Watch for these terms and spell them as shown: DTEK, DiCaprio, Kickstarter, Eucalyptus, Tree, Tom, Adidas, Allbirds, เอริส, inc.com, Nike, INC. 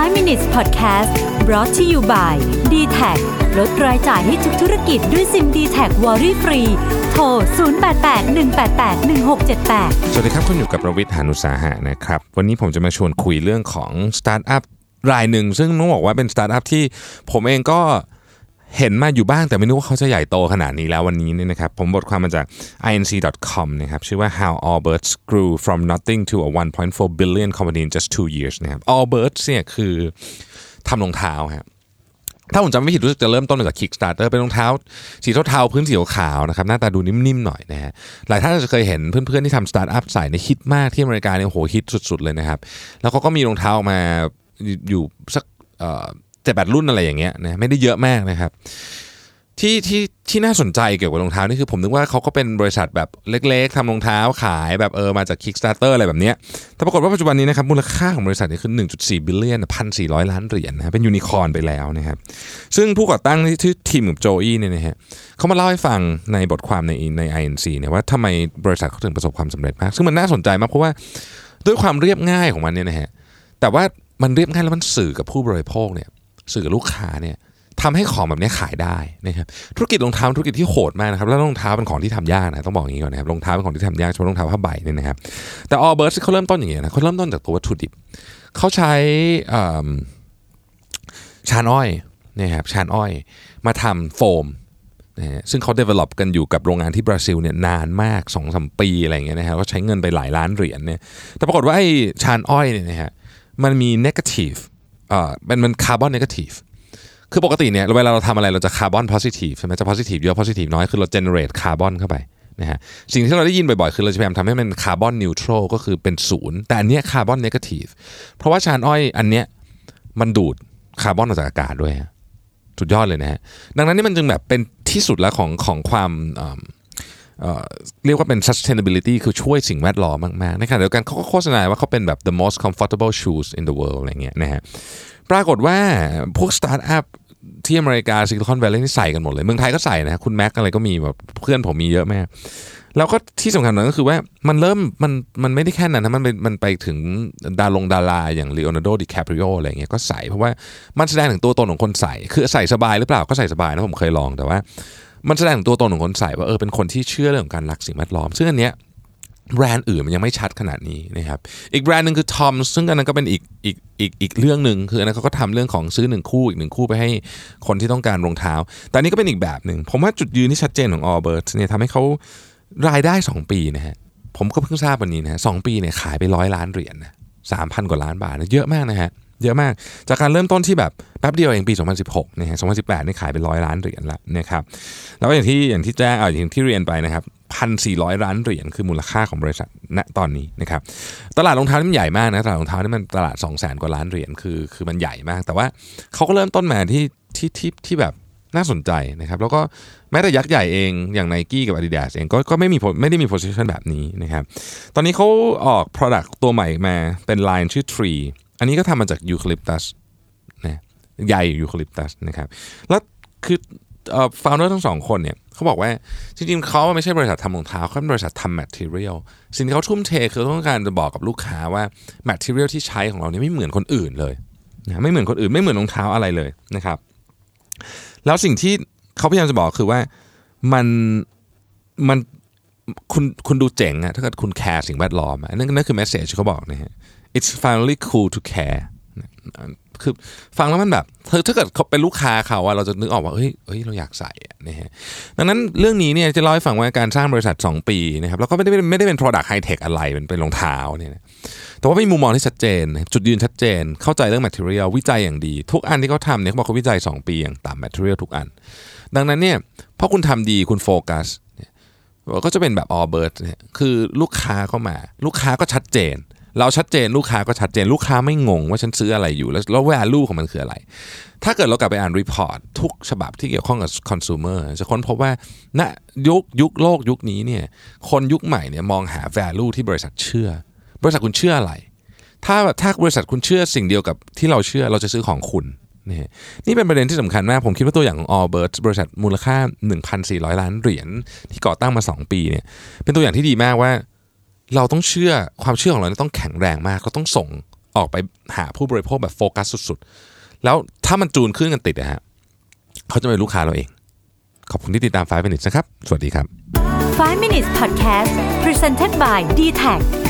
5 minutes podcast brought to you by DTEK ลดรายจ่ายให้ทุกธุรกิจด้วยซิม DTEK worry free โทร 0881881678 สวัสดีครับคุณอยู่กับประวิทย์ หาญอุตสาหะนะครับวันนี้ผมจะมาชวนคุยเรื่องของสตาร์ทอัพรายหนึ่งซึ่งต้องบอกว่าเป็นสตาร์ทอัพที่ผมเองก็เห็นมาอยู่บ้างแต่ไม่รู้ว่าเขาจะใหญ่โตขนาดนี้แล้ววันนี้เนี่ยนะครับผมบทความมาจาก inc.com นะครับชื่อว่า How Allbirds Grew From Nothing to a 1.4 Billion Company in Just 2 Years นะครับ Allbirds เนี่ยคือทำรองเท้าครับถ้าผมจำไม่ผิดรู้สึกจะเริ่มต้นจาก Kickstarter เป็นรองเท้าสีเทาๆพื้นสีขาวนะครับหน้าตาดูนิ่มๆหน่อยนะฮะหลายท่านอาจจะเคยเห็นเพื่อนๆที่ทำสตาร์ทอัพใส่ในฮิตมากที่อเมริกาเนี่ยโหฮิตสุดๆเลยนะครับแล้วเขาก็มีรองเท้าออกมาอยู่สัก7-8 รุ่นอะไรอย่างเงี้ยนะไม่ได้เยอะมากนะครับที่น่าสนใจเกี่ยวกับรองเท้านี่คือผมนึกว่าเขาก็เป็นบริษัทแบบเล็กๆทำรองเท้าขายแบบมาจาก Kickstarter อะไรแบบเนี้ยแต่ปรากฏว่าปัจจุบันนี้นะครับมูลค่าของบริษัทนี่คือ 1.4 บิลเลียน 1,400 ล้านเหรียญนะเป็นยูนิคอร์นไปแล้วนะครับซึ่งผู้ก่อตั้งที่ทีมกับโจอี้เนี่ยนะฮะเขามาเล่าให้ฟังในบทความใน INC เนี่ยว่าทำไมบริษัทเขาถึงประสบความสำเร็จมากซึ่งมันน่าสนใจมากเพราะว่าด้วยความเรียบง่ายของมันเนี่ยนะฮะแต่ว่ามันเรียบง่ายแล้วมันสื่อกับผู้บริโภคเนี่ยสื่อกับลูกค้าเนี่ยทำให้ของแบบนี้ขายได้นะครับธุรกิจรองเท้าธุรกิจที่โหดมากนะครับแล้วรองเท้าเป็นของที่ทำยากนะต้องบอกอย่างนี้ก่อนนะครับรองเท้าเป็นของที่ทำยากเฉพาะรองเท้าผ้าใบเนี่ยนะครับแต่ Allbirds เขาเริ่มต้นอย่างเงี้ยนะเขาเริ่มต้นจากตัววัตถุดิบเขาใช้ชานอ้อยนะครับชานอ้อยมาทำโฟมนะซึ่งเขา develop กันอยู่กับโรงงานที่บราซิลเนี่ยนานมาก 2-3 ปีอะไรอย่างเงี้ยนะครับก็ใช้เงินไปหลายล้านเหรียญเนี่ยแต่ปรากฏว่าไอ้ชานอ้อยเนี่ยนะฮะมันมี negativeมันคาร์บอนเนกาทีฟคือปกติเนี่ยเวลาเราทำอะไรเราจะคาร์บอนโพซิทีฟใช่ไหมจะโพซิทีฟเยอะโพซิทีฟน้อยคือเราเจเนเรตคาร์บอนเข้าไปนะฮะสิ่งที่เราได้ยินบ่อยๆคือเราจะพยายามทำให้มันคาร์บอนนิวทรัลก็คือเป็นศูนย์แต่อันเนี้ยคาร์บอนเนกาทีฟเพราะว่าชานอ้อยอันเนี้ยมันดูดคาร์บอนออกจากอากาศด้วยสุดยอดเลยนะฮะดังนั้นนี่มันจึงแบบเป็นที่สุดแล้วของความเรียกว่าเป็น sustainability คือช่วยสิ่งแวดล้อมมากๆในขณะเดียวกันเขาก็โฆษณาว่าเขาเป็นแบบ the most comfortable shoes in the world อะไรเงี้ยนะฮะปรากฏว่าพวกสตาร์ทอัพที่อเมริกาซิลิคอนแวลลีย์นี่ใส่กันหมดเลยเมืองไทยก็ใส่นะคุณแม็กอะไรก็มีแบบเพื่อนผมมีเยอะมากแล้วก็ที่สำคัญหน่อยก็คือว่ามันเริ่มมันไม่ได้แค่นั้นนะมันไปถึงดาราอย่าง Leonardo DiCaprio อะไรเงี้ยก็ใส่เพราะว่ามันแสดงถึงตัวตนของคนใส่คือใส่สบายหรือเปล่าก็ใส่สบายนะผมเคยลองแต่ว่ามันแสดงตัวตนของคนใส่ว่าเป็นคนที่เชื่อเรื่องการรักสิ่งแวดล้อมซึ่งอันเนี้ยแบรนด์อื่นมันยังไม่ชัดขนาดนี้นะครับอีกแบรนด์นึงคือ Tom ซึ่งอันนั้นก็เป็นอีกเรื่องนึงคืออันนั้นเขาก็ทำเรื่องของซื้อ1คู่อีก1คู่ไปให้คนที่ต้องการรองเท้าแต่อันนี้ก็เป็นอีกแบบนึงผมว่าจุดยืนที่ชัดเจนของ Allbirds เนี่ยทำให้เขารายได้2ปีนะฮะผมก็เพิ่งทราบวันนี้นะฮะ2ปีเนี่ยขายไป100ล้านเหรียญนะ 3,000 กว่าล้านบาทนะเยอะมากนะฮะเยอะมากจากการเริ่มต้นที่แบบแป๊บเดียวเองปี2016นะฮะ2018นี่ขายไป100ล้านเหรียญละนะครับแล้วอย่างที่แจ้งอย่างที่เรียนไปนะครับ 1,400 ล้านเหรียญคือมูลค่าของบริษัทณตอนนี้นะครับตลาดรองเท้านี่มันใหญ่มากนะตลาดรองเท้านี่มันตลาด 200,000 กว่าล้านเหรียญคือมันใหญ่มากแต่ว่าเขาก็เริ่มต้นมาที่แบบน่าสนใจนะครับแล้วก็แม้แต่ยักษ์ใหญ่เองอย่าง Nike กับ Adidas เองก็ไม่ได้มี position แบบนี้นะครับตอนนี้เขาออก product ตัวใหม่มาเป็น line ชื่อ Treeอันนี้ก็ทำมาจากยูคาลิปตัสนะใหญ่ยูคาลิปตัสนะครับแล้วคือฟาวเนอร์ทั้งสองคนเนี่ยเขาบอกว่าจริงๆเขาไม่ใช่บริษัททำรองเท้าเขาเป็นบริษัททำแมทเทอเรียลสิ่งที่เขาทุ่มเทคือต้องการจะบอกกับลูกค้าว่าแมทเทอเรียลที่ใช้ของเราเนี่ยไม่เหมือนคนอื่นเลยนะไม่เหมือนคนอื่นไม่เหมือนรองเท้าอะไรเลยนะครับแล้วสิ่งที่เขาพยายามจะบอกคือว่ามันคุณดูเจ๋งอะถ้าเกิดคุณแคร์สิ่งแวดล้อมนั่นคือเมสเสจที่เขาบอกนะฮะIt's finally cool to care คือฟังแล้วมันแบบถ้าเกิดเขาเป็นลูกค้าเขาเราจะนึกออกว่าเฮ้ยเราอยากใส่นะฮะดังนั้นเรื่องนี้เนี่ยจะเล่าให้ฟังว่าการสร้างบริษัท2ปีนะครับแล้วก็ไม่ได้เป็น product high tech อะไรเป็นรองเท้าเนี่ยแต่ว่ามีมุมมองที่ชัดเจนจุดยืนชัดเจนเข้าใจเรื่อง material วิจัยอย่างดีทุกอันที่เขาทำเนี่ยเขาบอกเขาวิจัย2ปีอย่างต่ำ material ทุกอันดังนั้นเนี่ยพอคุณทำดีคุณโฟกัสก็จะเป็นแบบ Allbirds เนี่ยคือลูกค้าเข้ามาลูกค้าก็ชัดเจนเราชัดเจนลูกค้าก็ชัดเจนลูกค้าไม่งงว่าฉันซื้ออะไรอยู่แล้ว value ของมันคืออะไรถ้าเกิดเรากลับไปอ่านรีพอร์ตทุกฉบับที่เกี่ยวข้องกับคอน sumer จะค้นพบว่าณยุคโลกยุคนี้เนี่ยคนยุคใหม่เนี่ยมองหา value ที่บริษัทเชื่อบริษัทคุณเชื่ออะไรถ้าบริษัทคุณเชื่อสิ่งเดียวกับที่เราเชื่อเราจะซื้อของคุณนี่เป็นประเด็นที่สำคัญมากผมคิดว่าตัวอย่างของ Allbirds บริษัทมูลค่า 1,400 ล้านเหรียญที่ก่อตั้งมา2ปีเนี่ยเป็นตัวอย่างที่ดีมากว่าเราต้องเชื่อความเชื่อของเราต้องแข็งแรงมากเราต้องส่ง ออกไปหาผู้บริโภคแบบโฟกัสสุดๆแล้วถ้ามันจูนขึ้นกันติดนะฮะเขาจะเป็นลูกค้าเราเองขอบคุณที่ติดตาม5 minutes นะครับสวัสดีครับ5 minutes podcast presented by DTEK